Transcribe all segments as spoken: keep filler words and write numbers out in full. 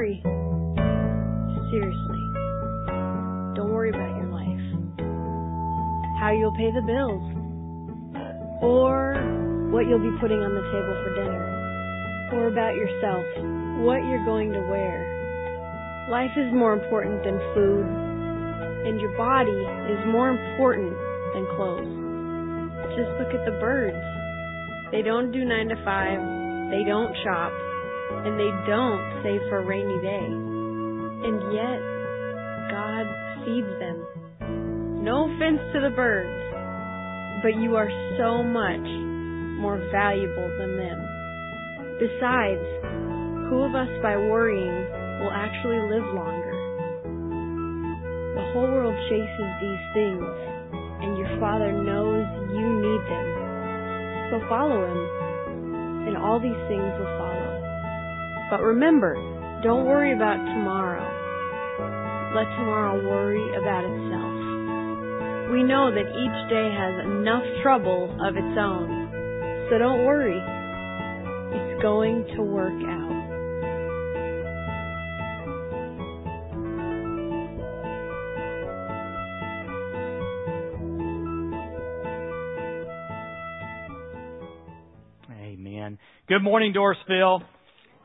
worry. Seriously. Don't worry about your life. How you'll pay the bills. Or what you'll be putting on the table for dinner. Or about yourself. What you're going to wear. Life is more important than food. And your body is more important than clothes. Just look at the birds. They don't do nine to five, they don't shop, and they don't save for a rainy day. And yet, God feeds them. No offense to the birds, but you are so much more valuable than them. Besides, who of us by worrying will actually live longer? The whole world chases these things, and your Father knows you need them. So follow Him, and all these things will follow. But remember, don't worry about tomorrow. Let tomorrow worry about itself. We know that each day has enough trouble of its own, so don't worry. It's going to work out. Good morning, Doris Phil.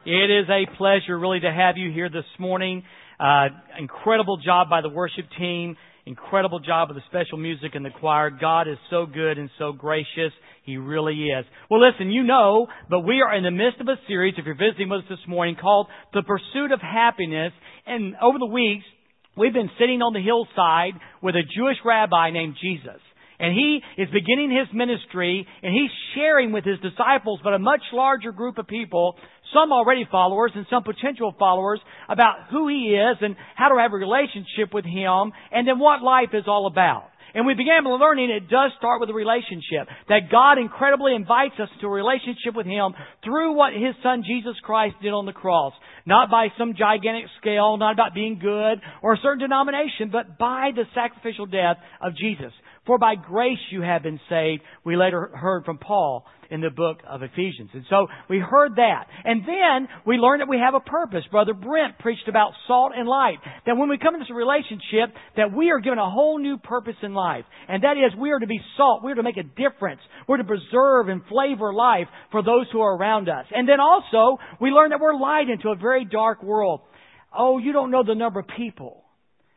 It is a pleasure really to have you here this morning. Uh, incredible job by the worship team. Incredible job with the special music and the choir. God is so good and so gracious. He really is. Well, listen, you know, but we are in the midst of a series, if you're visiting with us this morning, called The Pursuit of Happiness. And over the weeks, we've been sitting on the hillside with a Jewish rabbi named Jesus. And he is beginning his ministry, and he's sharing with his disciples, but a much larger group of people, some already followers and some potential followers, about who he is and how to have a relationship with him, and then what life is all about. And we began learning it does start with a relationship, that God incredibly invites us to a relationship with Him through what His Son Jesus Christ did on the cross. Not by some gigantic scale, not about being good or a certain denomination, but by the sacrificial death of Jesus. For by grace you have been saved, we later heard from Paul in the book of Ephesians. And so we heard that. And then we learned that we have a purpose. Brother Brent preached about salt and light. That when we come into this relationship, that we are given a whole new purpose in life. And that is we are to be salt. We are to make a difference. We're to preserve and flavor life for those who are around us. And then also we learned that we're light into a very dark world. Oh, you don't know the number of people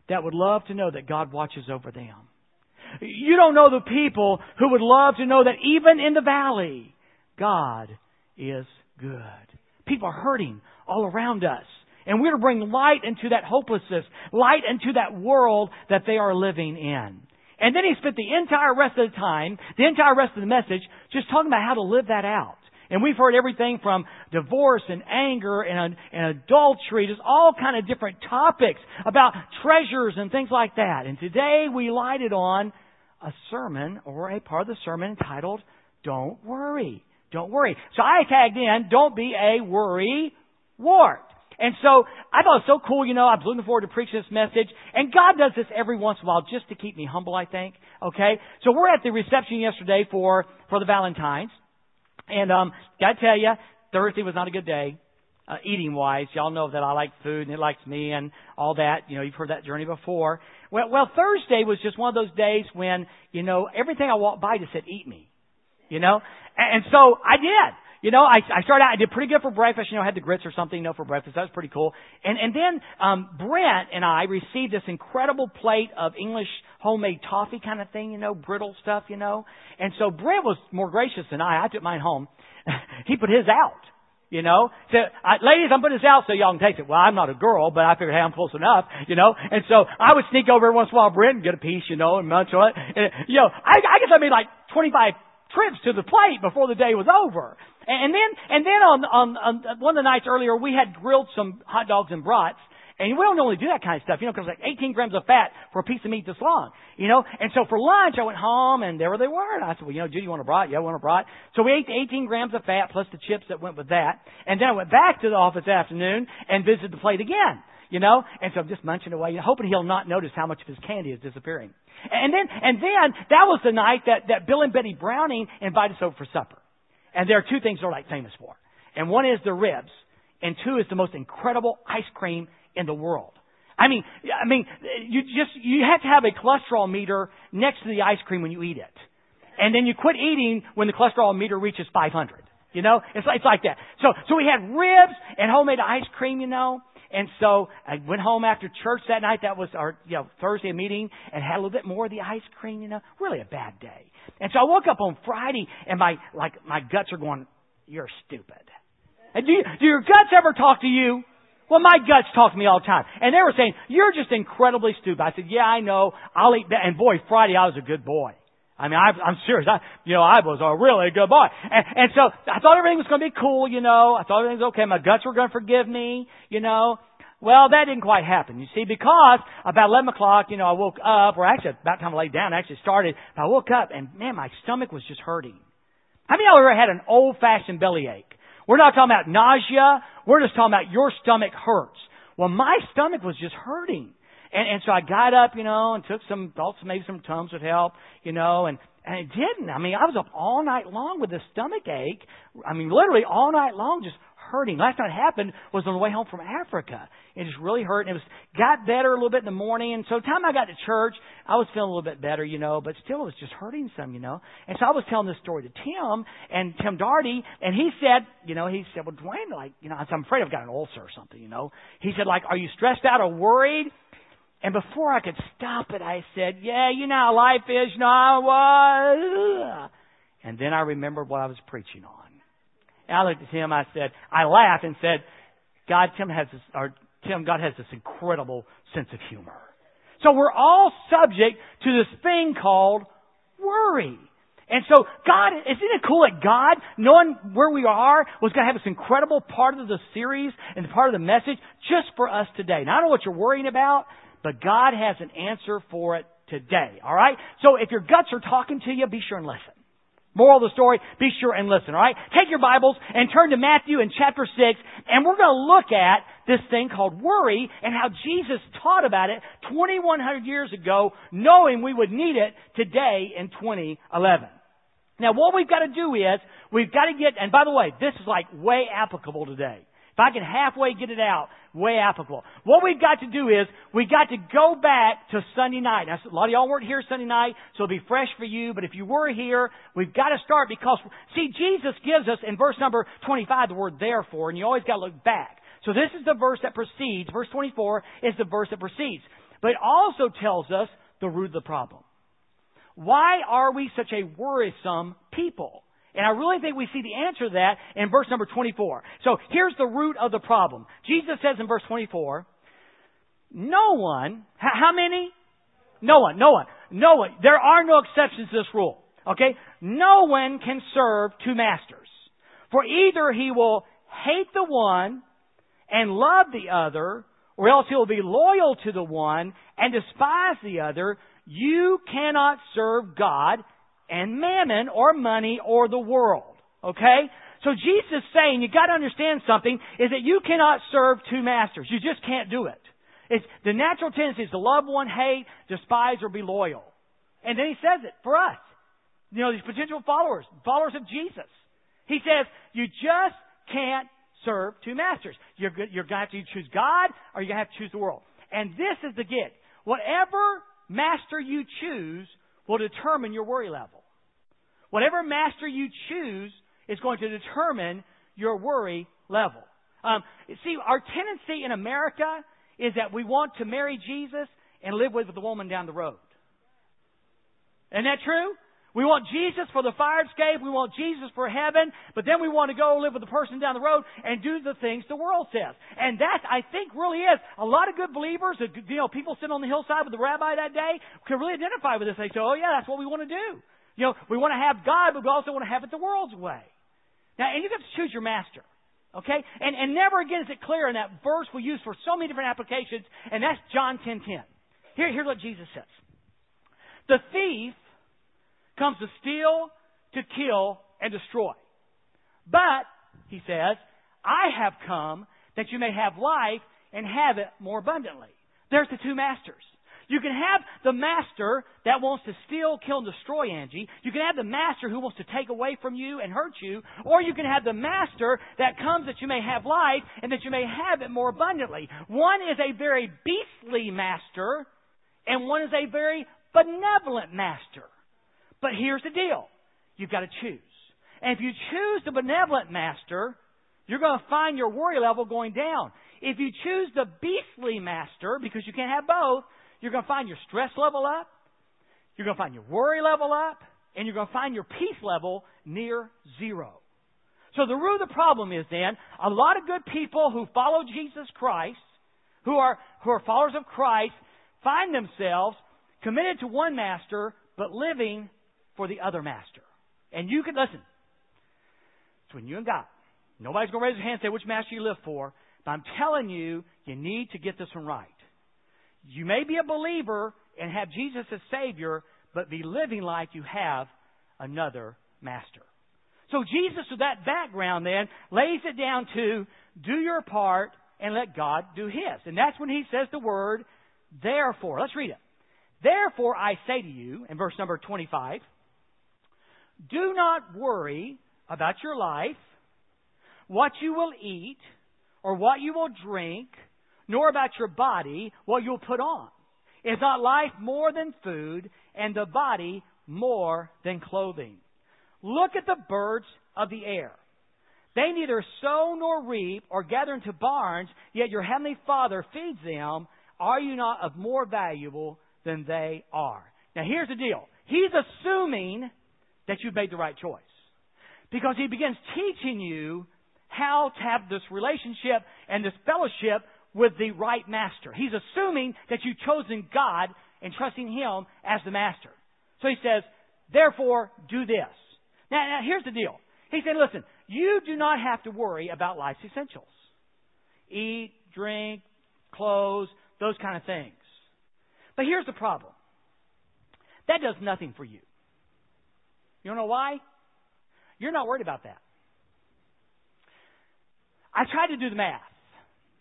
that would love to know that God watches over them. You don't know the people who would love to know that even in the valley, God is good. People are hurting all around us. And we're to bring light into that hopelessness, light into that world that they are living in. And then he spent the entire rest of the time, the entire rest of the message, just talking about how to live that out. And we've heard everything from divorce and anger and, and adultery, just all kind of different topics about treasures and things like that. And today we lighted on a sermon or a part of the sermon entitled, Don't Worry, Don't Worry. So I tagged in, Don't Be a Worry Wart. And so I thought it was so cool, you know, I was looking forward to preaching this message. And God does this every once in a while just to keep me humble, I think. Okay? So we're at the reception yesterday for, for the Valentine's. And um, got to tell you, Thursday was not a good day, uh, eating-wise. Y'all know that I like food and it likes me and all that. You know, you've heard that journey before. Well, well, Thursday was just one of those days when, you know, everything I walked by just said, eat me, you know. And, and so I did. You know, I, I started out, I did pretty good for breakfast. You know, I had the grits or something, you know, for breakfast. That was pretty cool. And and then um, Brent and I received this incredible plate of English homemade toffee kind of thing, you know, brittle stuff, you know. And so Brent was more gracious than I. I took mine home. He put his out, you know. So, I, ladies, I'm putting this out so y'all can taste it. Well, I'm not a girl, but I figured, hey, I'm close enough, you know. And so I would sneak over every once in a while, Brent, and get a piece, you know, and munch on it. And, you know, I, I guess I made like twenty-five trips to the plate before the day was over. And then, and then on, on, on one of the nights earlier, we had grilled some hot dogs and brats. And we don't normally do that kind of stuff, you know, because like eighteen grams of fat for a piece of meat this long, you know. And so for lunch, I went home, and there they were. And I said, well, you know, Judy, you want a brat? Yeah, I want a brat. So we ate the eighteen grams of fat plus the chips that went with that. And then I went back to the office that afternoon and visited the plate again, you know. And so I'm just munching away, hoping he'll not notice how much of his candy is disappearing. And then, and then that was the night that, that Bill and Betty Browning invited us over for supper. And there are two things they're like famous for. And one is the ribs. and two is the most incredible ice cream in the world. I mean, I mean, you just you have to have a cholesterol meter next to the ice cream when you eat it, and then you quit eating when the cholesterol meter reaches five hundred. You know, it's it's like that. So so we had ribs and homemade ice cream, you know. And so I went home after church that night. That was our you know, Thursday meeting, and had a little bit more of the ice cream, you know. Really a bad day. And so I woke up on Friday, and my like my guts are going, "You're stupid." And do you, do your guts ever talk to you? Well, my guts talk to me all the time. And they were saying, "You're just incredibly stupid." I said, "Yeah, I know. I'll eat that." And boy, Friday I was a good boy. I mean, I, I'm serious. I, you know, I was a really good boy. And, and so I thought everything was going to be cool, you know. I thought everything was okay. My guts were going to forgive me, you know. Well, that didn't quite happen, you see, because about eleven o'clock, you know, I woke up, or actually about time I laid down, I actually started. But I woke up, and man, my stomach was just hurting. How many of y'all ever had an old-fashioned bellyache? We're not talking about nausea. We're just talking about your stomach hurts. Well, my stomach was just hurting. And, and so I got up, you know, and took some, thought maybe some Tums would help, you know, and, and it didn't. I mean, I was up all night long with a stomach ache. I mean, literally all night long just hurting. Last night happened was on the way home from Africa. It just really hurt. And it was, got better a little bit in the morning. And so the time I got to church, I was feeling a little bit better, you know, but still it was just hurting some, you know. And so I was telling this story to Tim and Tim Daugherty, and he said, you know, he said, "Well, Dwayne, like, you know, I'm afraid I've got an ulcer or something, you know." He said, like, "Are you stressed out or worried?" And before I could stop it, I said, "Yeah, you know how life is, you know, I was." And then I remembered what I was preaching on. And I looked at Tim, I said, I laughed and said, God, Tim has this, or Tim, God has this incredible sense of humor. So we're all subject to this thing called worry. And so God, isn't it cool that God, knowing where we are, was going to have this incredible part of the series and part of the message just for us today. Now, I don't know what you're worrying about, but God has an answer for it today, all right? So if your guts are talking to you, be sure and listen. Moral of the story, be sure and listen, all right? Take your Bibles and turn to Matthew in chapter six, and we're going to look at this thing called worry and how Jesus taught about it twenty-one hundred years ago, knowing we would need it today in twenty eleven. Now, what we've got to do is we've got to get, and by the way, this is like way applicable today. If I can halfway get it out, way applicable. What we've got to do is we've got to go back to Sunday night. Now, a lot of y'all weren't here Sunday night, so it'll be fresh for you. But if you were here, we've got to start because, see, Jesus gives us in verse number twenty-five the word therefore, and you always got to look back. So this is the verse that precedes. Verse twenty-four is the verse that precedes. But it also tells us the root of the problem. Why are we such a worrisome people? And I really think we see the answer to that in verse number twenty-four. So here's the root of the problem. Jesus says in verse twenty-four, no one, how many? No one, no one, no one. There are no exceptions to this rule, okay? No one can serve two masters. For either he will hate the one and love the other, or else he will be loyal to the one and despise the other. You cannot serve God and mammon, or money, or the world. Okay? So Jesus is saying, you got to understand something, is that you cannot serve two masters. You just can't do it. It's, the natural tendency is to love one, hate, despise, or be loyal. And then he says it for us. You know, these potential followers, followers of Jesus. He says, you just can't serve two masters. You're, you're going to have to choose God, or you're going to have to choose the world. And this is the gig. Whatever master you choose will determine your worry level. Whatever master you choose is going to determine your worry level. Um, see, our tendency in America is that we want to marry Jesus and live with the woman down the road. Isn't that true? We want Jesus for the fire escape. We want Jesus for heaven. But then we want to go live with the person down the road and do the things the world says. And that, I think, really is. A lot of good believers, you know, people sitting on the hillside with the rabbi that day can really identify with this. They say, oh, yeah, that's what we want to do. You know, we want to have God, but we also want to have it the world's way. Now, and you have to choose your master. Okay? And, and never again is it clear in that verse we use for so many different applications, and that's John ten ten. Here, here's what Jesus says. The thief comes to steal, to kill, and destroy. But, he says, I have come that you may have life and have it more abundantly. There's the two masters. You can have the master that wants to steal, kill, and destroy, Angie. You can have the master who wants to take away from you and hurt you. Or you can have the master that comes that you may have life and that you may have it more abundantly. One is a very beastly master, and one is a very benevolent master. But here's the deal. You've got to choose. And if you choose the benevolent master, you're going to find your worry level going down. If you choose the beastly master, because you can't have both, you're going to find your stress level up, you're going to find your worry level up, and you're going to find your peace level near zero. So the root of the problem is then, a lot of good people who follow Jesus Christ, who are, who are followers of Christ, find themselves committed to one master, but living for the other master. And you can, listen, between you and God, nobody's going to raise their hand and say which master you live for. But I'm telling you, you need to get this one right. You may be a believer and have Jesus as Savior, but be living like you have another master. So Jesus, with that background then, lays it down to do your part and let God do His. And that's when He says the word, therefore. Let's read it. Therefore, I say to you, in verse number twenty-five, do not worry about your life, what you will eat, or what you will drink, nor about your body, what you'll put on. Is not life more than food, and the body more than clothing? Look at the birds of the air. They neither sow nor reap or gather into barns, yet your heavenly Father feeds them. Are you not of more valuable than they are? Now here's the deal. He's assuming that you've made the right choice, because he begins teaching you how to have this relationship and this fellowship with the right master. He's assuming that you've chosen God and trusting Him as the master. So he says, therefore, do this. Now, now here's the deal. He said, listen, you do not have to worry about life's essentials. Eat, drink, clothes, those kind of things. But here's the problem. That does nothing for you. You know why? You're not worried about that. I tried to do the math.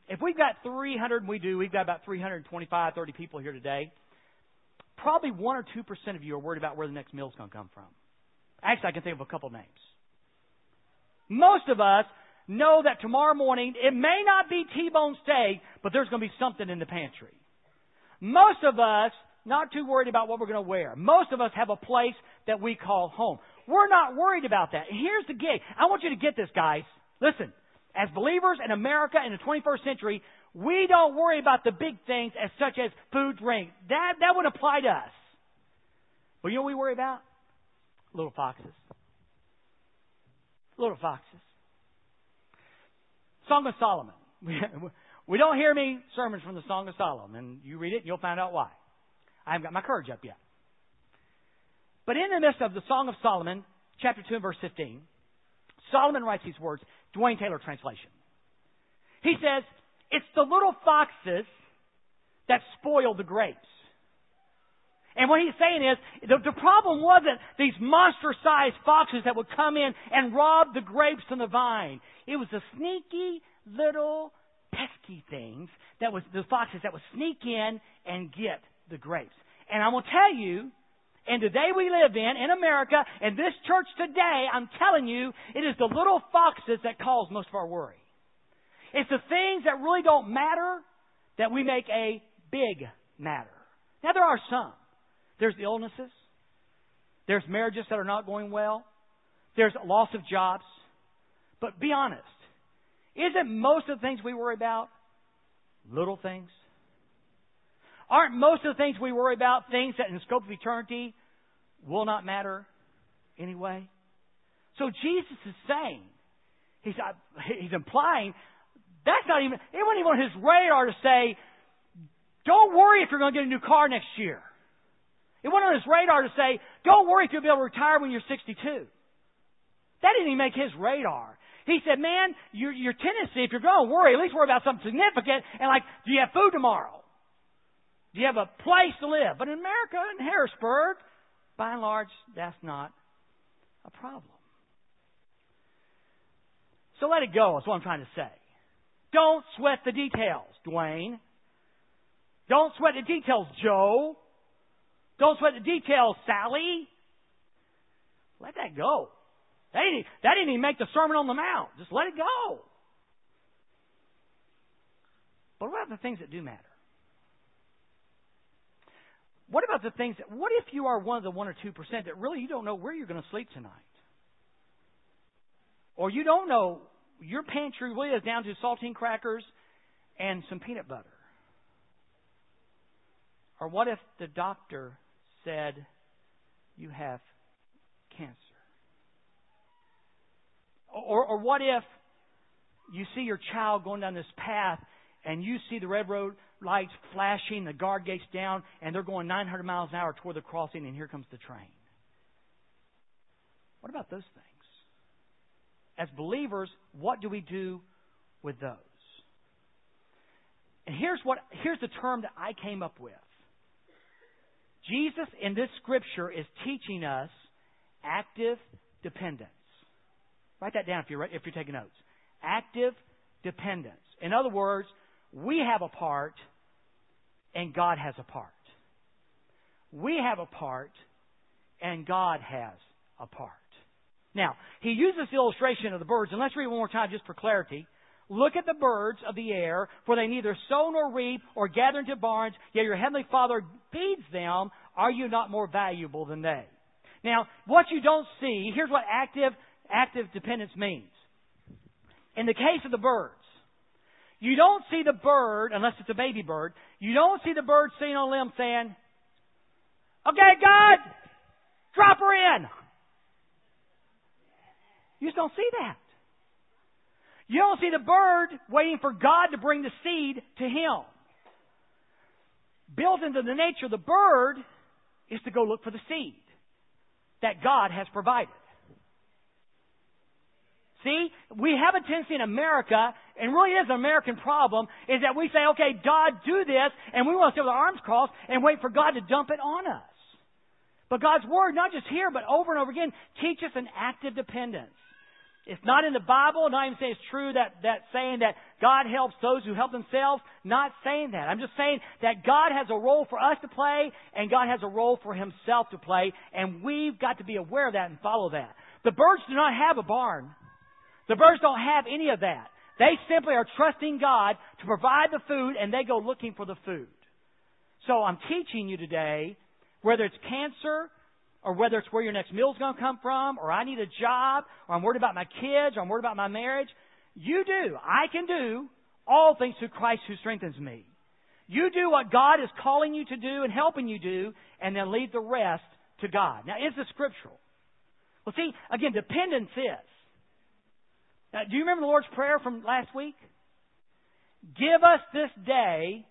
If we've got three hundred, and we do, we've got about three hundred twenty-five, thirty people here today, probably one or two percent of you are worried about where the next meal's going to come from. Actually, I can think of a couple names. Most of us know that tomorrow morning, it may not be T-bone steak, but there's going to be something in the pantry. Most of us, not too worried about what we're going to wear. Most of us have a place that we call home. We're not worried about that. And here's the gig. I want you to get this, guys. Listen. As believers in America in the twenty-first century, we don't worry about the big things as such as food, drink. That that would apply to us. But you know what we worry about? Little foxes. Little foxes. Song of Solomon. We don't hear many sermons from the Song of Solomon. You read it and you'll find out why. I haven't got my courage up yet. But in the midst of the Song of Solomon, chapter two and verse fifteen, Solomon writes these words, Wayne Taylor translation. He says, it's the little foxes that spoil the grapes. And what he's saying is, the, the problem wasn't these monster-sized foxes that would come in and rob the grapes from the vine. It was the sneaky little pesky things, that was the foxes that would sneak in and get the grapes. And I'm going to tell you, and today we live in, in America, in this church today, I'm telling you, it is the little foxes that cause most of our worry. It's the things that really don't matter that we make a big matter. Now, there are some. There's illnesses. There's marriages that are not going well. There's loss of jobs. But be honest. Isn't most of the things we worry about little things? Aren't most of the things we worry about things that in the scope of eternity will not matter anyway? So Jesus is saying, he's, he's implying, that's not even, it wasn't even on his radar to say, don't worry if you're going to get a new car next year. It wasn't on his radar to say, don't worry if you'll be able to retire when you're sixty-two. That didn't even make his radar. He said, man, your, your tendency, if you're going to worry, at least worry about something significant. And like, do you have food tomorrow? Do you have a place to live? But in America, in Harrisburg, by and large, that's not a problem. So let it go is what I'm trying to say. Don't sweat the details, Dwayne. Don't sweat the details, Joe. Don't sweat the details, Sally. Let that go. That didn't, that didn't even make the Sermon on the Mount. Just let it go. But what about the things that do matter? What about the things that, what if you are one of the one or two percent that really you don't know where you're going to sleep tonight? Or you don't know, your pantry really is down to saltine crackers and some peanut butter. Or what if the doctor said you have cancer? Or, or what if you see your child going down this path and you see the red road lights flashing, the guard gates down, and they're going nine hundred miles an hour toward the crossing, and here comes the train? What about those things? As believers, what do we do with those? And here's what here's the term that I came up with. Jesus in this scripture is teaching us active dependence. Write that down if you're if you're taking notes. Active dependence. In other words, we have a part and God has a part. We have a part and God has a part. Now, he uses the illustration of the birds, and let's read it one more time just for clarity. Look at the birds of the air, for they neither sow nor reap or gather into barns, yet your heavenly Father feeds them. Are you not more valuable than they? Now, what you don't see, here's what active, active dependence means. In the case of the birds, you don't see the bird, unless it's a baby bird, you don't see the bird sitting on a limb saying, "Okay, God, drop her in." You just don't see that. You don't see the bird waiting for God to bring the seed to him. Built into the nature of the bird is to go look for the seed that God has provided. See, we have a tendency in America, and really it is an American problem, is that we say, "Okay, God, do this," and we want to sit with our arms crossed and wait for God to dump it on us. But God's Word, not just here, but over and over again, teaches an active dependence. It's not in the Bible. Not even saying it's true that, that saying that God helps those who help themselves. Not saying that. I'm just saying that God has a role for us to play, and God has a role for himself to play, and we've got to be aware of that and follow that. The birds do not have a barn. The birds don't have any of that. They simply are trusting God to provide the food, and they go looking for the food. So I'm teaching you today, whether it's cancer, or whether it's where your next meal's going to come from, or I need a job, or I'm worried about my kids, or I'm worried about my marriage, you do. I can do all things through Christ who strengthens me. You do what God is calling you to do and helping you do, and then leave the rest to God. Now, is this scriptural? Well, see, again, dependence is. Now, do you remember the Lord's Prayer from last week? Give us this day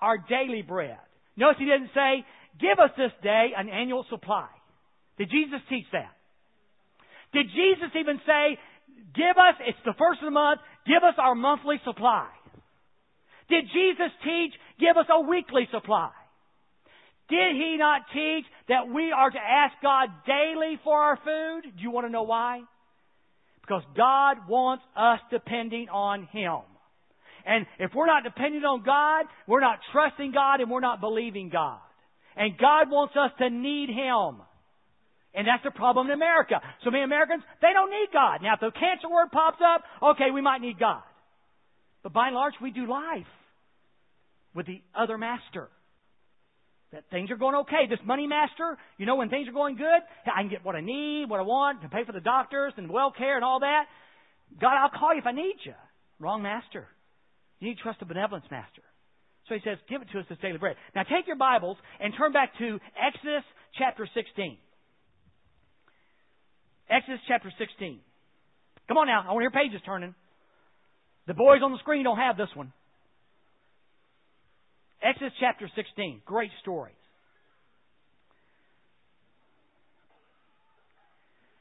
our daily bread. Notice he didn't say, give us this day an annual supply. Did Jesus teach that? Did Jesus even say, give us, it's the first of the month, give us our monthly supply? Did Jesus teach, give us a weekly supply? Did he not teach that we are to ask God daily for our food? Do you want to know why? Because God wants us depending on him. And if we're not dependent on God, we're not trusting God and we're not believing God. And God wants us to need him. And that's the problem in America. So many Americans, they don't need God. Now, if the cancer word pops up, okay, we might need God. But by and large, we do life with the other master. That things are going okay. This money master, you know, when things are going good, I can get what I need, what I want, to pay for the doctors and well care and all that. God, I'll call you if I need you. Wrong master. You need to trust the benevolence master. So he says, give it to us this daily bread. Now take your Bibles and turn back to Exodus chapter sixteen. Exodus chapter sixteen. Come on now. I want to hear pages turning. The boys on the screen don't have this one. Exodus chapter sixteen. Great story.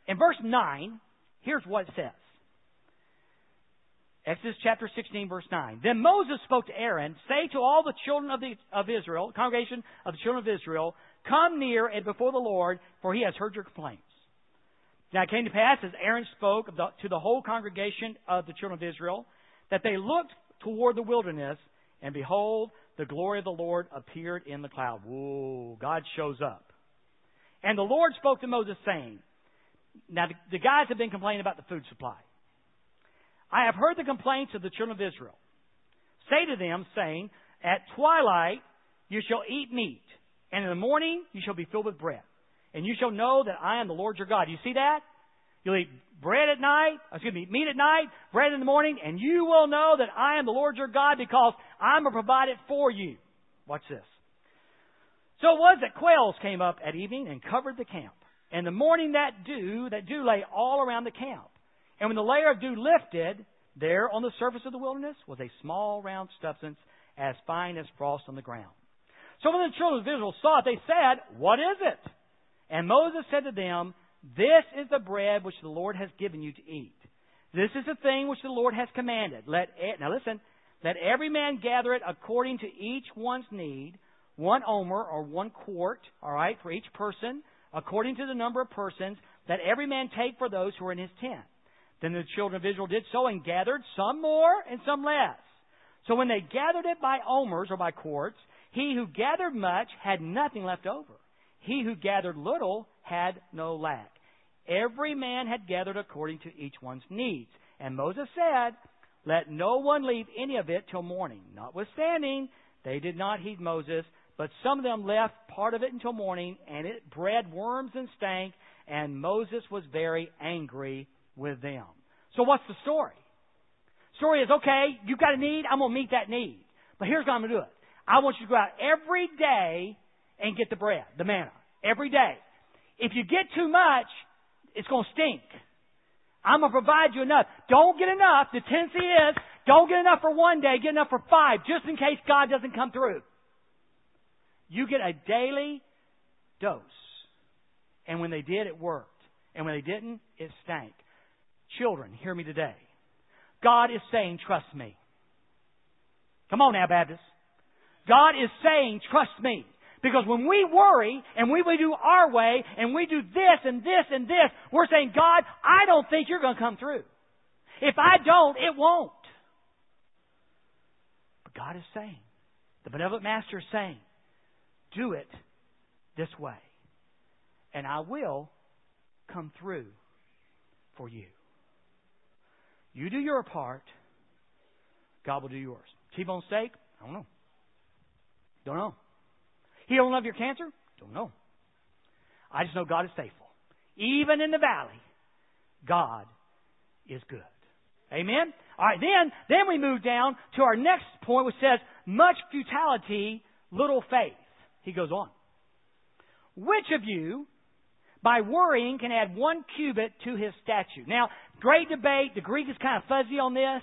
In verse nine, here's what it says. Exodus chapter sixteen, verse nine. Then Moses spoke to Aaron, "Say to all the children of, the, of Israel, congregation of the children of Israel, come near and before the Lord, for he has heard your complaints." Now it came to pass, as Aaron spoke of the, to the whole congregation of the children of Israel, that they looked toward the wilderness, and behold, the glory of the Lord appeared in the cloud. Whoa, God shows up. And the Lord spoke to Moses, saying, now the, the guys have been complaining about the food supply. I have heard the complaints of the children of Israel. Say to them, saying, at twilight you shall eat meat, and in the morning you shall be filled with bread, and you shall know that I am the Lord your God. You see that? You'll eat bread at night, excuse me, meat at night, bread in the morning, and you will know that I am the Lord your God, because I'm going to provide it for you. Watch this. So it was that quails came up at evening and covered the camp. And the morning that dew, that dew lay all around the camp. And when the layer of dew lifted, there on the surface of the wilderness was a small round substance as fine as frost on the ground. So when the children of Israel saw it, they said, what is it? And Moses said to them, this is the bread which the Lord has given you to eat. This is the thing which the Lord has commanded. Let it, now listen, let every man gather it according to each one's need, one omer or one quart, all right, for each person, according to the number of persons that every man take for those who are in his tent. Then the children of Israel did so and gathered some more and some less. So when they gathered it by omers or by quarts, he who gathered much had nothing left over. He who gathered little had no lack. Every man had gathered according to each one's needs. And Moses said, let no one leave any of it till morning. Notwithstanding, they did not heed Moses, but some of them left part of it until morning, and it bred worms and stank, and Moses was very angry with them. So what's the story? Story is, okay, you've got a need, I'm going to meet that need. But here's how I'm going to do it. I want you to go out every day and get the bread, the manna, every day. If you get too much, it's going to stink. I'm going to provide you enough. Don't get enough. The tendency is, don't get enough for one day, get enough for five, just in case God doesn't come through. You get a daily dose. And when they did, it worked. And when they didn't, it stank. Children, hear me today. God is saying, trust me. Come on now, Baptist. God is saying, trust me. Because when we worry and we, we do our way and we do this and this and this, we're saying, God, I don't think you're going to come through. If I don't, it won't. But God is saying, the benevolent master is saying, do it this way, and I will come through for you. You do your part, God will do yours. T-bone steak? I don't know. Don't know. He don't love your cancer? Don't know. I just know God is faithful. Even in the valley, God is good. Amen? All right, then, then we move down to our next point, which says, much futility, little faith. He goes on. Which of you, by worrying, can add one cubit to his stature? Now, great debate. The Greek is kind of fuzzy on this.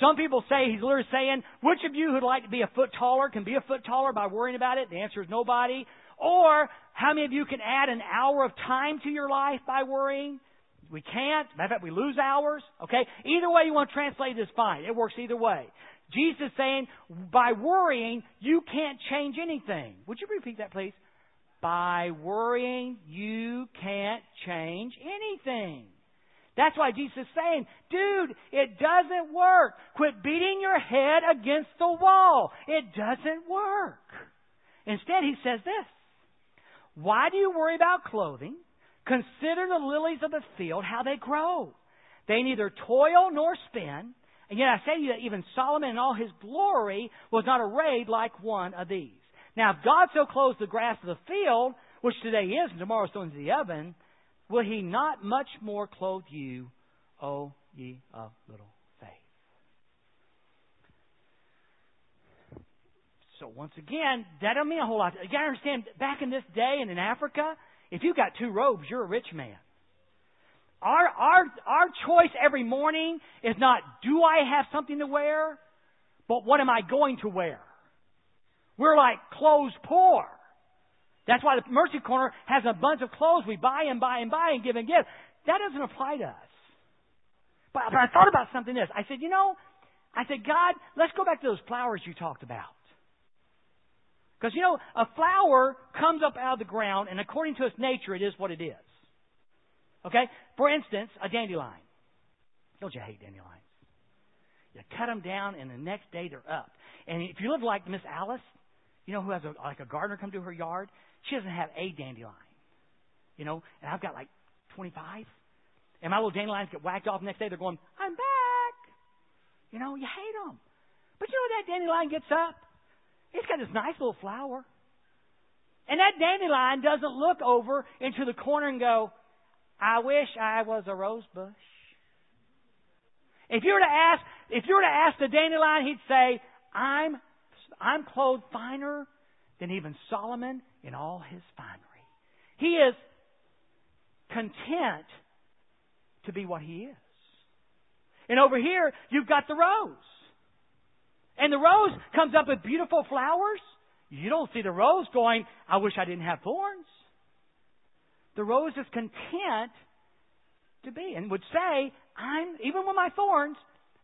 Some people say, he's literally saying, which of you who'd like to be a foot taller can be a foot taller by worrying about it? The answer is nobody. Or, how many of you can add an hour of time to your life by worrying? We can't. Matter of fact, we lose hours. Okay? Either way you want to translate this, fine. It works either way. Jesus is saying, by worrying, you can't change anything. Would you repeat that, please? By worrying, you can't change anything. That's why Jesus is saying, dude, it doesn't work. Quit beating your head against the wall. It doesn't work. Instead, he says this. Why do you worry about clothing? Consider the lilies of the field, how they grow. They neither toil nor spin. And yet I say to you that even Solomon in all his glory was not arrayed like one of these. Now, if God so clothes the grass of the field, which today is and tomorrow is thrown into the oven, will he not much more clothe you, O ye of little faith? So once again, that don't mean a whole lot. You gotta understand, back in this day and in Africa, if you got two robes, you're a rich man. Our, our, our choice every morning is not, do I have something to wear? But what am I going to wear? We're like clothes poor. That's why the Mercy Corner has a bunch of clothes we buy and buy and buy and give and give. That doesn't apply to us. But, but I thought about something this. I said, you know, I said, God, let's go back to those flowers you talked about. Because, you know, a flower comes up out of the ground, and according to its nature, it is what it is. Okay? For instance, a dandelion. Don't you hate dandelions? You cut them down, and the next day they're up. And if you live like Miss Alice, you know, who has a, like a gardener come to her yard, she doesn't have a dandelion. You know, and I've got like twenty-five. And my little dandelions get whacked off the next day. They're going, I'm back. You know, you hate them. But you know when that dandelion gets up? It's got this nice little flower. And that dandelion doesn't look over into the corner and go, I wish I was a rose bush. If you were to ask, if you were to ask the dandelion, he'd say, I'm, I'm clothed finer than even Solomon in all his finery. He is content to be what he is. And over here, you've got the rose. And the rose comes up with beautiful flowers. You don't see the rose going, I wish I didn't have thorns. The rose is content to be and would say, I'm even with my thorns,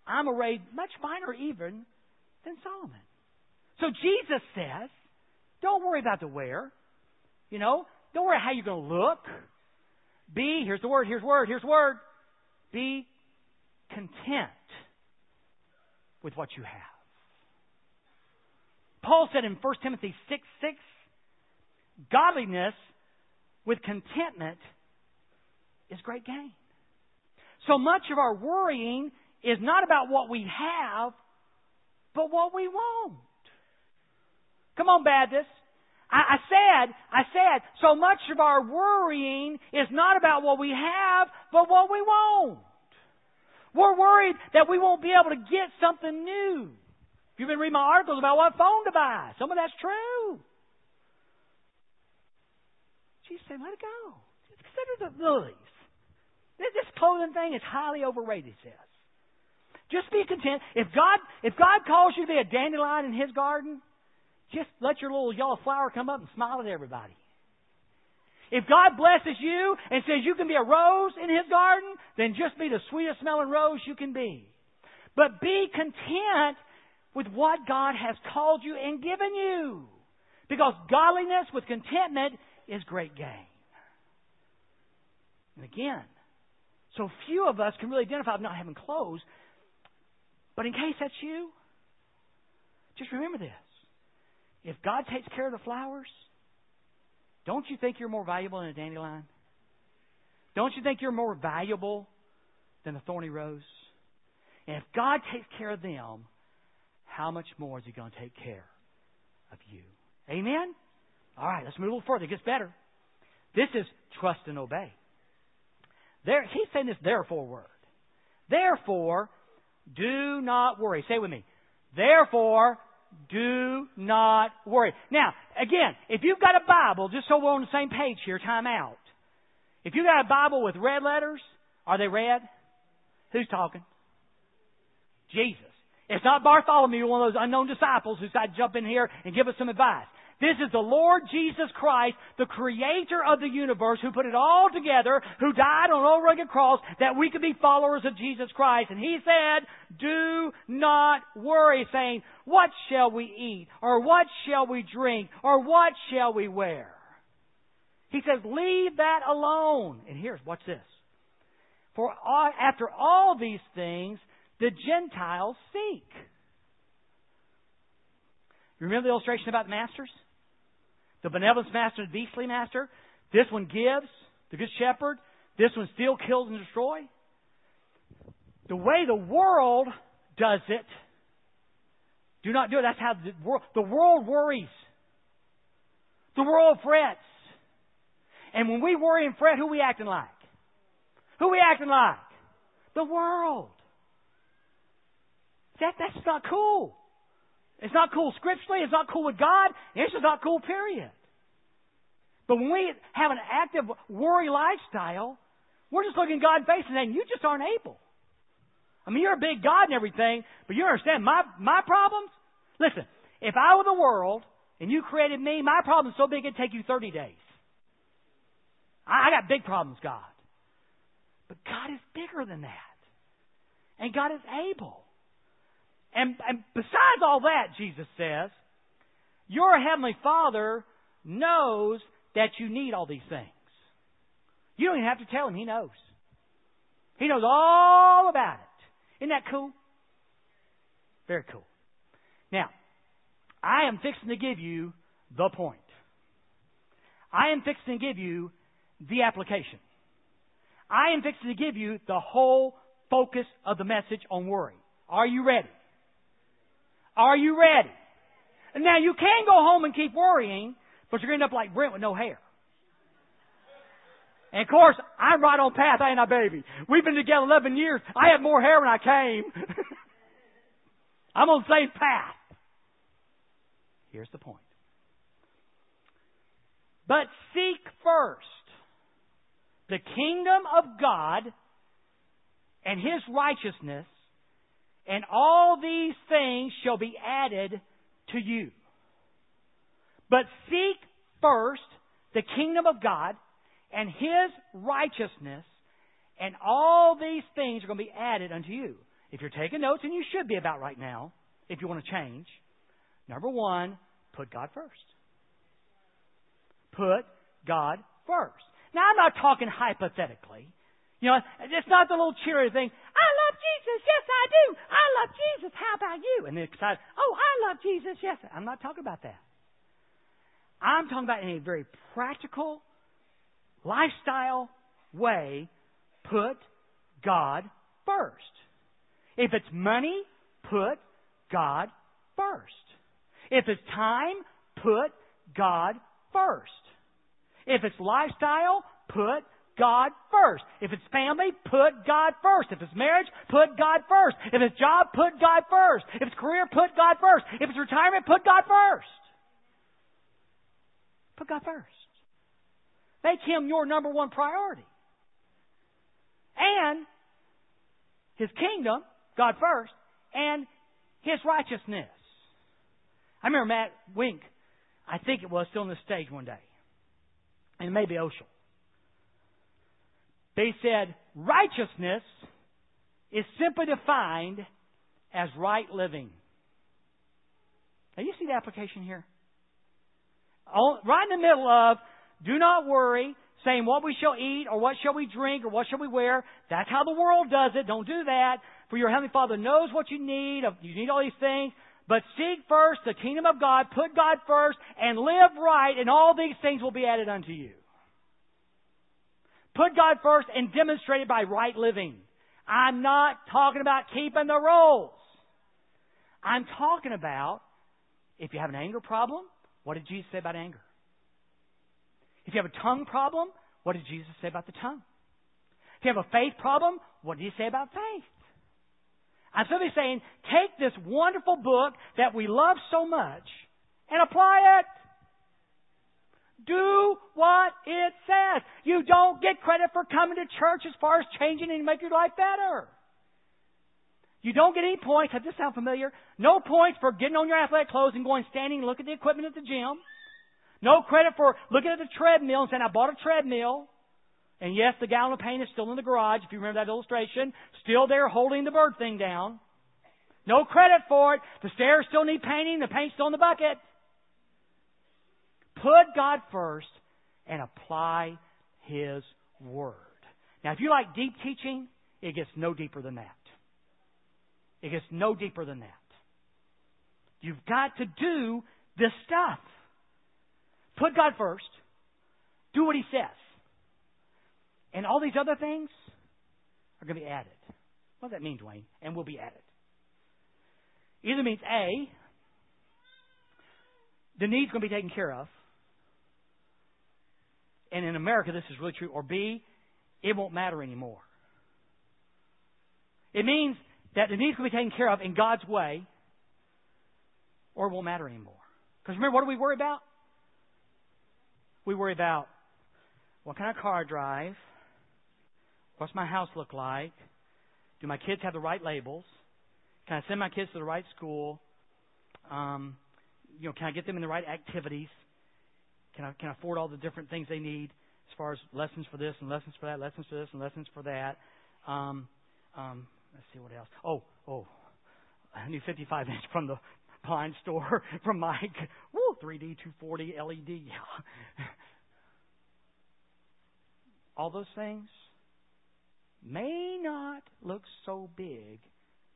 I'm arrayed much finer even than Solomon. So Jesus says, don't worry about the where. You know, don't worry how you're going to look. Be, here's the word, here's the word, here's the word. Be content with what you have. Paul said in First Timothy six six, godliness with contentment is great gain. So much of our worrying is not about what we have, but what we won't. Come on, Baptists. I, I said, I said, so much of our worrying is not about what we have, but what we won't. We're worried that we won't be able to get something new. You've been reading my articles about what phone to buy. Some of that's true. Jesus said, let it go. Just consider the lilies. This clothing thing is highly overrated, he says. Just be content. If God, if God calls you to be a dandelion in his garden, just let your little yellow flower come up and smile at everybody. If God blesses you and says you can be a rose in his garden, then just be the sweetest smelling rose you can be. But be content with what God has called you and given you. Because godliness with contentment is great gain. And again, so few of us can really identify with not having clothes. But in case that's you, just remember this. If God takes care of the flowers, don't you think you're more valuable than a dandelion? Don't you think you're more valuable than a thorny rose? And if God takes care of them, how much more is he going to take care of you? Amen? All right, let's move a little further. It gets better. This is trust and obey. There, he's saying this therefore word. Therefore, do not worry. Say it with me. Therefore, do not worry. Now, again, if you've got a Bible, just so we're on the same page here, time out. If you've got a Bible with red letters, are they red? Who's talking? Jesus. It's not Bartholomew, one of those unknown disciples who said, jump in here and give us some advice. This is the Lord Jesus Christ, the creator of the universe, who put it all together, who died on an old rugged cross, that we could be followers of Jesus Christ. And he said, do not worry, saying, what shall we eat? Or what shall we drink? Or what shall we wear? He says, leave that alone. And here's, watch this. For after all these things, the Gentiles seek. You remember the illustration about the masters? The benevolent master and the beastly master. This one gives, the good shepherd. This one steal, kills, and destroy. The way the world does it, do not do it. That's how the world, the world worries. The world frets. And when we worry and fret, who are we acting like? Who are we acting like? The world. That, that's not cool. It's not cool scripturally. It's not cool with God. It's just not cool, period. But when we have an active worry lifestyle, we're just looking God in the face and saying, you just aren't able. I mean, you're a big God and everything, but you understand my, my problems? Listen, if I were the world and you created me, my problem's so big it'd take you thirty days. I, I got big problems, God. But God is bigger than that. And God is able. And, and besides all that, Jesus says, your Heavenly Father knows that you need all these things. You don't even have to tell Him. He knows. He knows all about it. Isn't that cool? Very cool. Now, I am fixing to give you the point. I am fixing to give you the application. I am fixing to give you the whole focus of the message on worry. Are you ready? Are you ready? Now, you can go home and keep worrying, but you're going to end up like Brent with no hair. And, of course, I'm right on path, ain't I, baby? We've been together eleven years. I had more hair when I came. I'm on the same path. Here's the point. But seek first the kingdom of God and His righteousness, and all these things shall be added to you. But seek first the kingdom of God and His righteousness, and all these things are going to be added unto you. If you're taking notes, and you should be about right now, if you want to change, number one, put God first. Put God first. Now, I'm not talking hypothetically. You know, it's not the little cheery thing, I love Jesus, yes I do. I love Jesus, how about you? And then excited, oh, I love Jesus, yes. I'm not talking about that. I'm talking about in a very practical lifestyle way, put God first. If it's money, put God first. If it's time, put God first. If it's lifestyle, put God first. If it's family, put God first. If it's marriage, put God first. If it's job, put God first. If it's career, put God first. If it's retirement, put God first. Put God first. Make Him your number one priority. And His kingdom, God first, and His righteousness. I remember Matt Wink, I think it was, still on the stage one day. And maybe Oshel. They said, righteousness is simply defined as right living. Now, you see the application here? Right in the middle of, do not worry, saying what we shall eat, or what shall we drink, or what shall we wear. That's how the world does it. Don't do that. For your Heavenly Father knows what you need. You need all these things. But seek first the kingdom of God, put God first, and live right, and all these things will be added unto you. Put God first and demonstrate it by right living. I'm not talking about keeping the rules. I'm talking about, if you have an anger problem, what did Jesus say about anger? If you have a tongue problem, what did Jesus say about the tongue? If you have a faith problem, what did He say about faith? I'm simply saying, take this wonderful book that we love so much and apply it. Do what it says. You don't get credit for coming to church as far as changing and make your life better. You don't get any points. Does this sound familiar? No points for getting on your athletic clothes and going standing and look at the equipment at the gym. No credit for looking at the treadmill and saying, I bought a treadmill. And yes, the gallon of paint is still in the garage, if you remember that illustration. Still there holding the bird thing down. No credit for it. The stairs still need painting. The paint's still in the bucket. Put God first and apply His Word. Now, if you like deep teaching, it gets no deeper than that. It gets no deeper than that. You've got to do this stuff. Put God first. Do what He says. And all these other things are going to be added. What does that mean, Dwayne? And will be added. Either means A, the need's going to be taken care of. And in America, this is really true. Or B, it won't matter anymore. It means that the need's going to be taken care of in God's way, or it won't matter anymore. Because remember, what do we worry about? We worry about what kind of car I drive. What's my house look like? Do my kids have the right labels? Can I send my kids to the right school? Um, you know, can I get them in the right activities? Can I can I afford all the different things they need as far as lessons for this and lessons for that, lessons for this and lessons for that? Um, um, let's see what else. Oh, oh, a new fifty-five inch from the blind store from Mike. Woo, three D, two forty, L E D. All those things may not look so big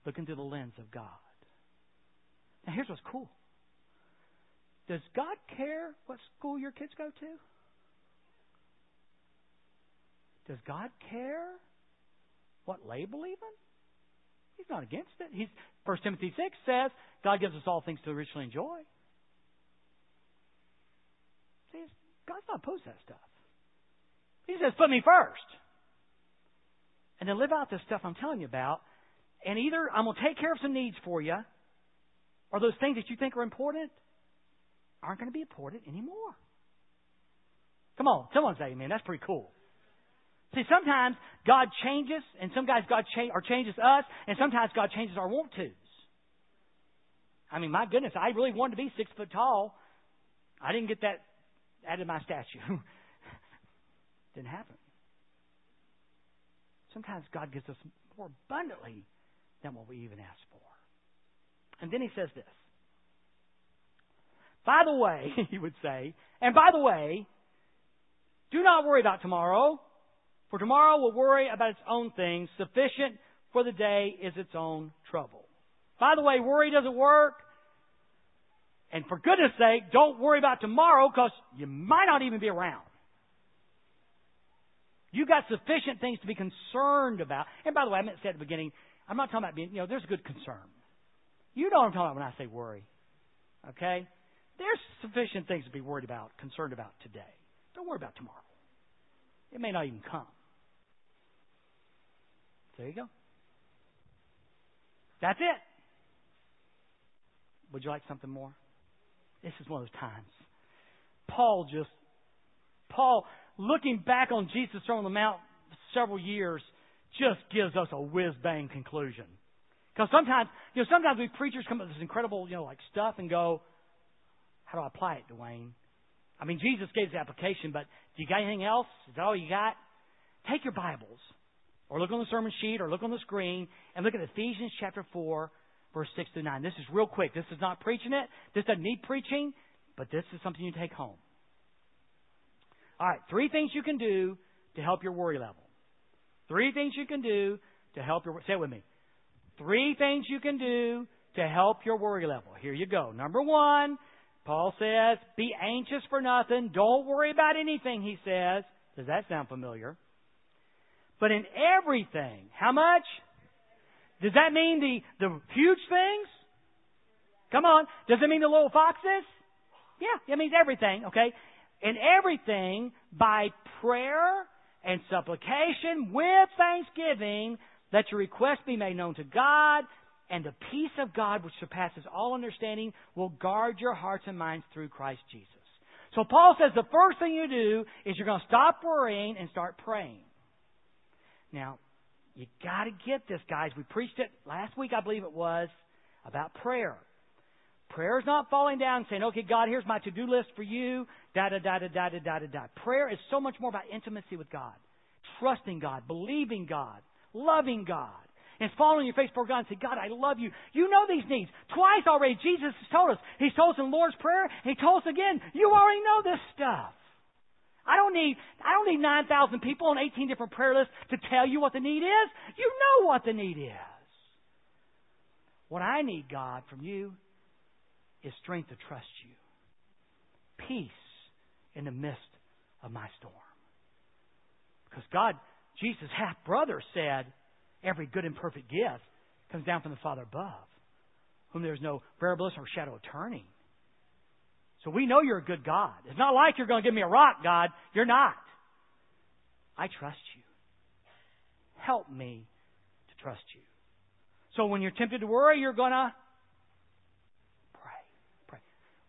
looking through the lens of God. Now here's what's cool. Does God care what school your kids go to? Does God care what label even? He's not against it. He's, First Timothy six says, God gives us all things to richly enjoy. See, God's not opposed to that stuff. He says, put me first. And then live out this stuff I'm telling you about. And either I'm going to take care of some needs for you, or those things that you think are important aren't going to be important anymore. Come on, someone say amen. That's pretty cool. See, sometimes God changes, and sometimes God cha- or changes us, and sometimes God changes our want tos. I mean, my goodness, I really wanted to be six foot tall. I didn't get that out of my statue. Didn't happen. Sometimes God gives us more abundantly than what we even asked for. And then he says this. By the way, he would say, and by the way, do not worry about tomorrow, for tomorrow will worry about its own things. Sufficient for the day is its own trouble. By the way, worry doesn't work. And for goodness sake, don't worry about tomorrow, because you might not even be around. You've got sufficient things to be concerned about. And by the way, I meant to say at the beginning, I'm not talking about being, you know, there's good concern. You know what I'm talking about when I say worry. Okay? There's sufficient things to be worried about, concerned about today. Don't worry about tomorrow. It may not even come. There you go. That's it. Would you like something more? This is one of those times. Paul just, Paul... looking back on Jesus' Sermon on the Mount several years just gives us a whiz-bang conclusion. Because sometimes, you know, sometimes we preachers come up with this incredible, you know, like stuff and go, how do I apply it, Dwayne? I mean, Jesus gave the application, but do you got anything else? Is that all you got? Take your Bibles or look on the sermon sheet or look on the screen and look at Ephesians chapter four, verse six through nine. This is real quick. This is not preaching it. This doesn't need preaching, but this is something you take home. All right, three things you can do to help your worry level. Three things you can do to help your... Say it with me. Three things you can do to help your worry level. Here you go. Number one, Paul says, be anxious for nothing. Don't worry about anything, he says. Does that sound familiar? But in everything, how much? Does that mean the, the huge things? Come on. Does it mean the little foxes? Yeah, it means everything, okay? In everything, by prayer and supplication, with thanksgiving, let your request be made known to God, and the peace of God, which surpasses all understanding, will guard your hearts and minds through Christ Jesus. So Paul says the first thing you do is you're going to stop worrying and start praying. Now, you got to get this, guys. We preached it last week, I believe it was, about prayer. Prayer is not falling down and saying, okay, God, here's my to-do list for you, da-da-da-da-da-da-da-da. Prayer is so much more about intimacy with God, trusting God, believing God, loving God, and following your face before God and say, God, I love you. You know these needs. Twice already, Jesus has told us. He's told us in Lord's Prayer. He told us again, you already know this stuff. I don't need I don't need nine thousand people on eighteen different prayer lists to tell you what the need is. You know what the need is. What I need, God, from you is strength to trust you. Peace in the midst of my storm. Because God, Jesus' half-brother said, every good and perfect gift comes down from the Father above, whom there is no variableness or shadow of turning. So we know you're a good God. It's not like you're going to give me a rock, God. You're not. I trust you. Help me to trust you. So when you're tempted to worry, you're going to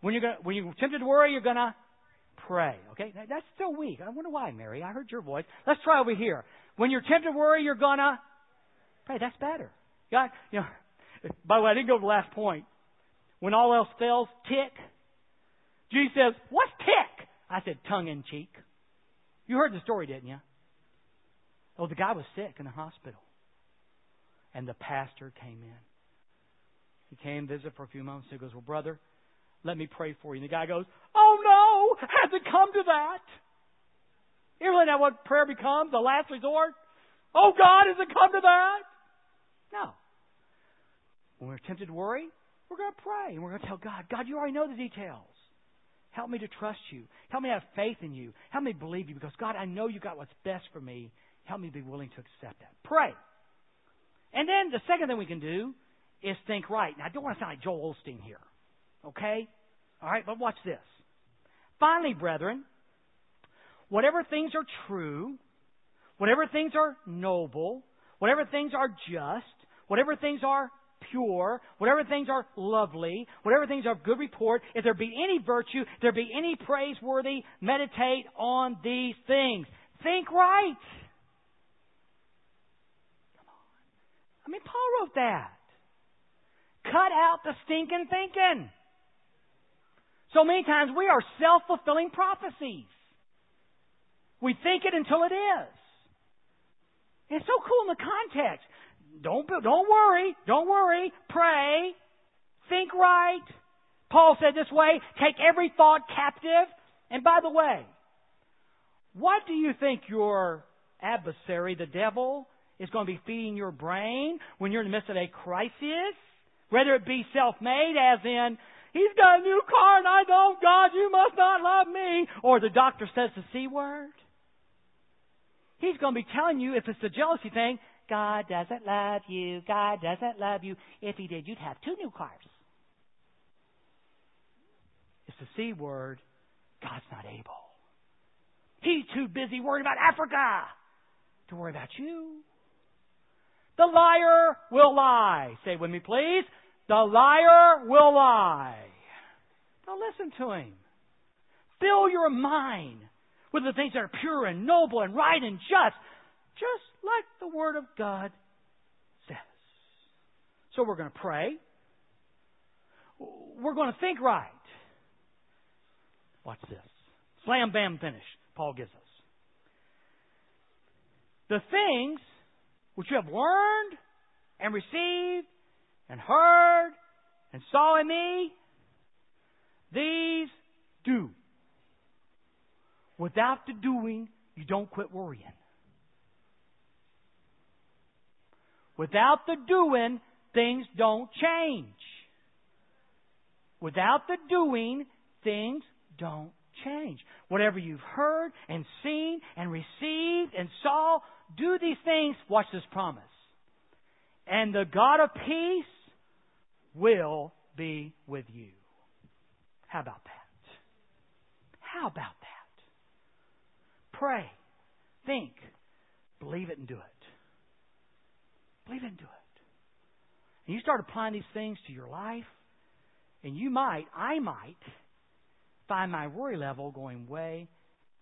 When you're, gonna, when you're tempted to worry, you're going to pray. Okay? That's still weak. I wonder why, Mary. I heard your voice. Let's try over here. When you're tempted to worry, you're going to pray. That's better. God, you know, by the way, I didn't go to the last point. When all else fails, tick. Jesus says, what's tick? I said, tongue in cheek. You heard the story, didn't you? Oh, the guy was sick in the hospital. And the pastor came in. He came, visited for a few moments. He goes, well, brother, let me pray for you. And the guy goes, oh no, has it come to that? You really know what prayer becomes? The last resort? Oh God, has it come to that? No. When we're tempted to worry, We're going to pray and we're going to tell God, God, you already know the details. Help me to trust you. Help me have faith in you. Help me believe you because, God, I know you got what's best for me. Help me be willing to accept that. Pray. And then the second thing we can do is think right. Now, I don't want to sound like Joel Osteen here. Okay? All right, but watch this. Finally, brethren, whatever things are true, whatever things are noble, whatever things are just, whatever things are pure, whatever things are lovely, whatever things are of good report, if there be any virtue, if there be any praiseworthy, meditate on these things. Think right. Come on. I mean, Paul wrote that. Cut out the stinking thinking. So many times we are self-fulfilling prophecies. We think it until it is. It's so cool in the context. Don't, don't worry. Don't worry. Pray. Think right. Paul said this way, take every thought captive. And by the way, what do you think your adversary, the devil, is going to be feeding your brain when you're in the midst of a crisis? Whether it be self-made, as in, he's got a new car and I don't, God, you must not love me. Or the doctor says the C word. He's going to be telling you, if it's the jealousy thing, God doesn't love you. God doesn't love you. If he did, you'd have two new cars. It's the C word. God's not able. He's too busy worrying about Africa to worry about you. The liar will lie. Say it with me, please. The liar will lie. Now listen to him. Fill your mind with the things that are pure and noble and right and just, just like the Word of God says. So we're going to pray. We're going to think right. Watch this. Slam, bam, finish. Paul gives us. The things which you have learned and received and heard and saw in me, these do. Without the doing, you don't quit worrying. Without the doing, things don't change. Without the doing, things don't change. Whatever you've heard and seen and received and saw, do these things. Watch this promise. And the God of peace will be with you. How about that? How about that? Pray, think, believe it and do it. Believe it and do it. And you start applying these things to your life, and you might, I might, find my worry level going way,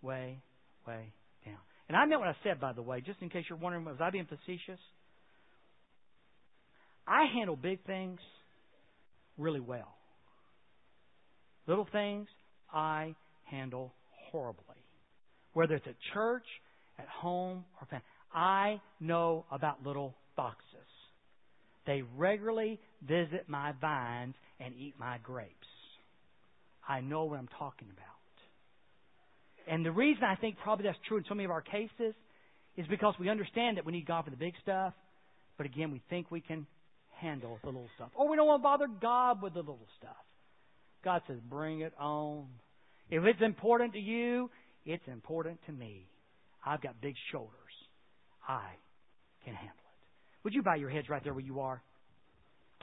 way, way down. And I meant what I said, by the way, just in case you're wondering, was I being facetious? I handle big things really well. Little things I handle horribly. Whether it's at church, at home, or family. I know about little foxes. They regularly visit my vines and eat my grapes. I know what I'm talking about. And the reason I think probably that's true in so many of our cases is because we understand that we need God for the big stuff, but again, we think we can handle the little stuff. Or we don't want to bother God with the little stuff. God says, bring it on. If it's important to you, it's important to me. I've got big shoulders. I can handle it. Would you bow your heads right there where you are?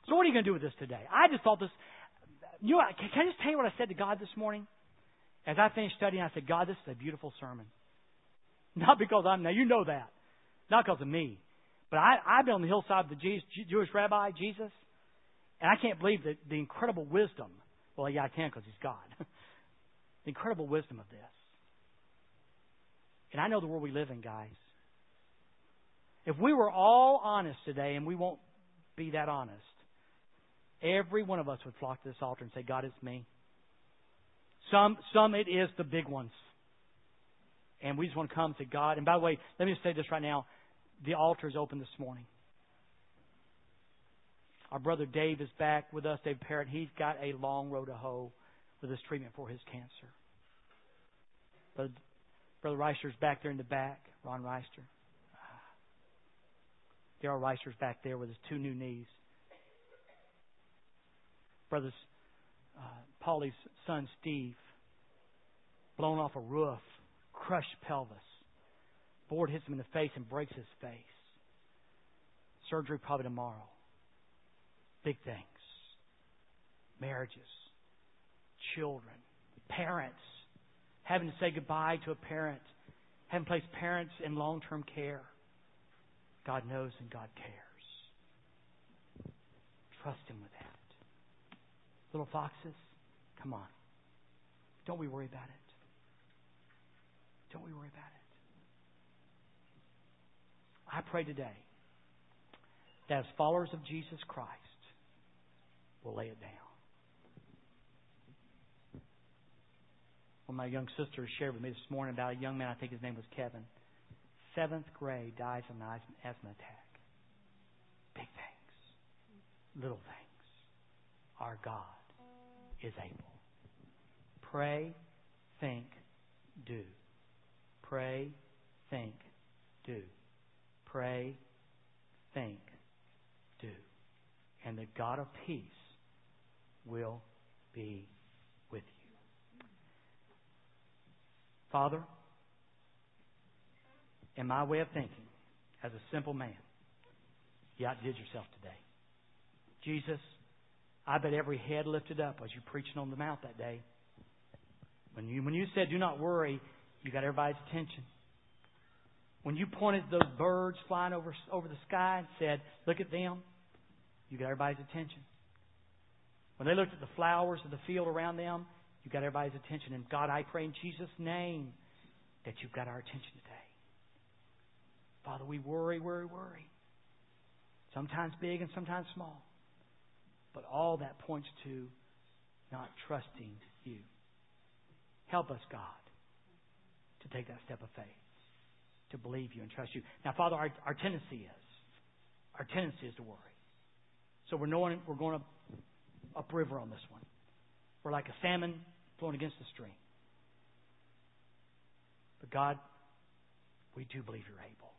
So what are you going to do with this today? I just thought this. You know, can I just tell you what I said to God this morning? As I finished studying, I said, God, this is a beautiful sermon. Not because I'm now, you know that. Not because of me. But I, I've been on the hillside of the Jesus, Jewish rabbi, Jesus. And I can't believe the, the incredible wisdom. Well, yeah, I can because he's God. The incredible wisdom of this. And I know the world we live in, guys. If we were all honest today, and we won't be that honest, every one of us would flock to this altar and say, God, it's me. Some, some it is the big ones. And we just want to come to God. And by the way, let me just say this right now. The altar is open this morning. Our brother Dave is back with us, Dave Parrott. He's got a long road to hoe with his treatment for his cancer. But Brother Reister's back there in the back. Ron Reister. Daryl Reister's back there with his two new knees. Brothers, uh, Paulie's son Steve, blown off a roof, crushed pelvis, board hits him in the face and breaks his face. Surgery probably tomorrow. Big things. Marriages. Children. Parents. Having to say goodbye to a parent. Having placed parents in long-term care. God knows and God cares. Trust Him with that. Little foxes, come on. Don't we worry about it. Don't we worry about it. I pray today that as followers of Jesus Christ, we'll lay it down. One of my young sisters shared with me this morning about a young man, I think his name was Kevin. Seventh grade, dies of an asthma attack. Big things. Little things. Our God is able. Pray, think, do. Pray, think, do. Pray, think, do. And the God of peace will be with you. Father, in my way of thinking, as a simple man, you outdid yourself today. Jesus, I bet every head lifted up as you preaching on the mount that day. When you when you said, do not worry, you got everybody's attention. When you pointed those birds flying over, over the sky and said, look at them, you got everybody's attention. When they looked at the flowers of the field around them, you got everybody's attention. And God, I pray in Jesus' name that you've got our attention today. Father, we worry, worry, worry. Sometimes big and sometimes small. But all that points to not trusting you. Help us, God, to take that step of faith, to believe you and trust you. Now, Father, our, our tendency is, our tendency is to worry. So we're, knowing, we're going up, upriver on this one. We're like a salmon flown against the stream. But God, we do believe you're able.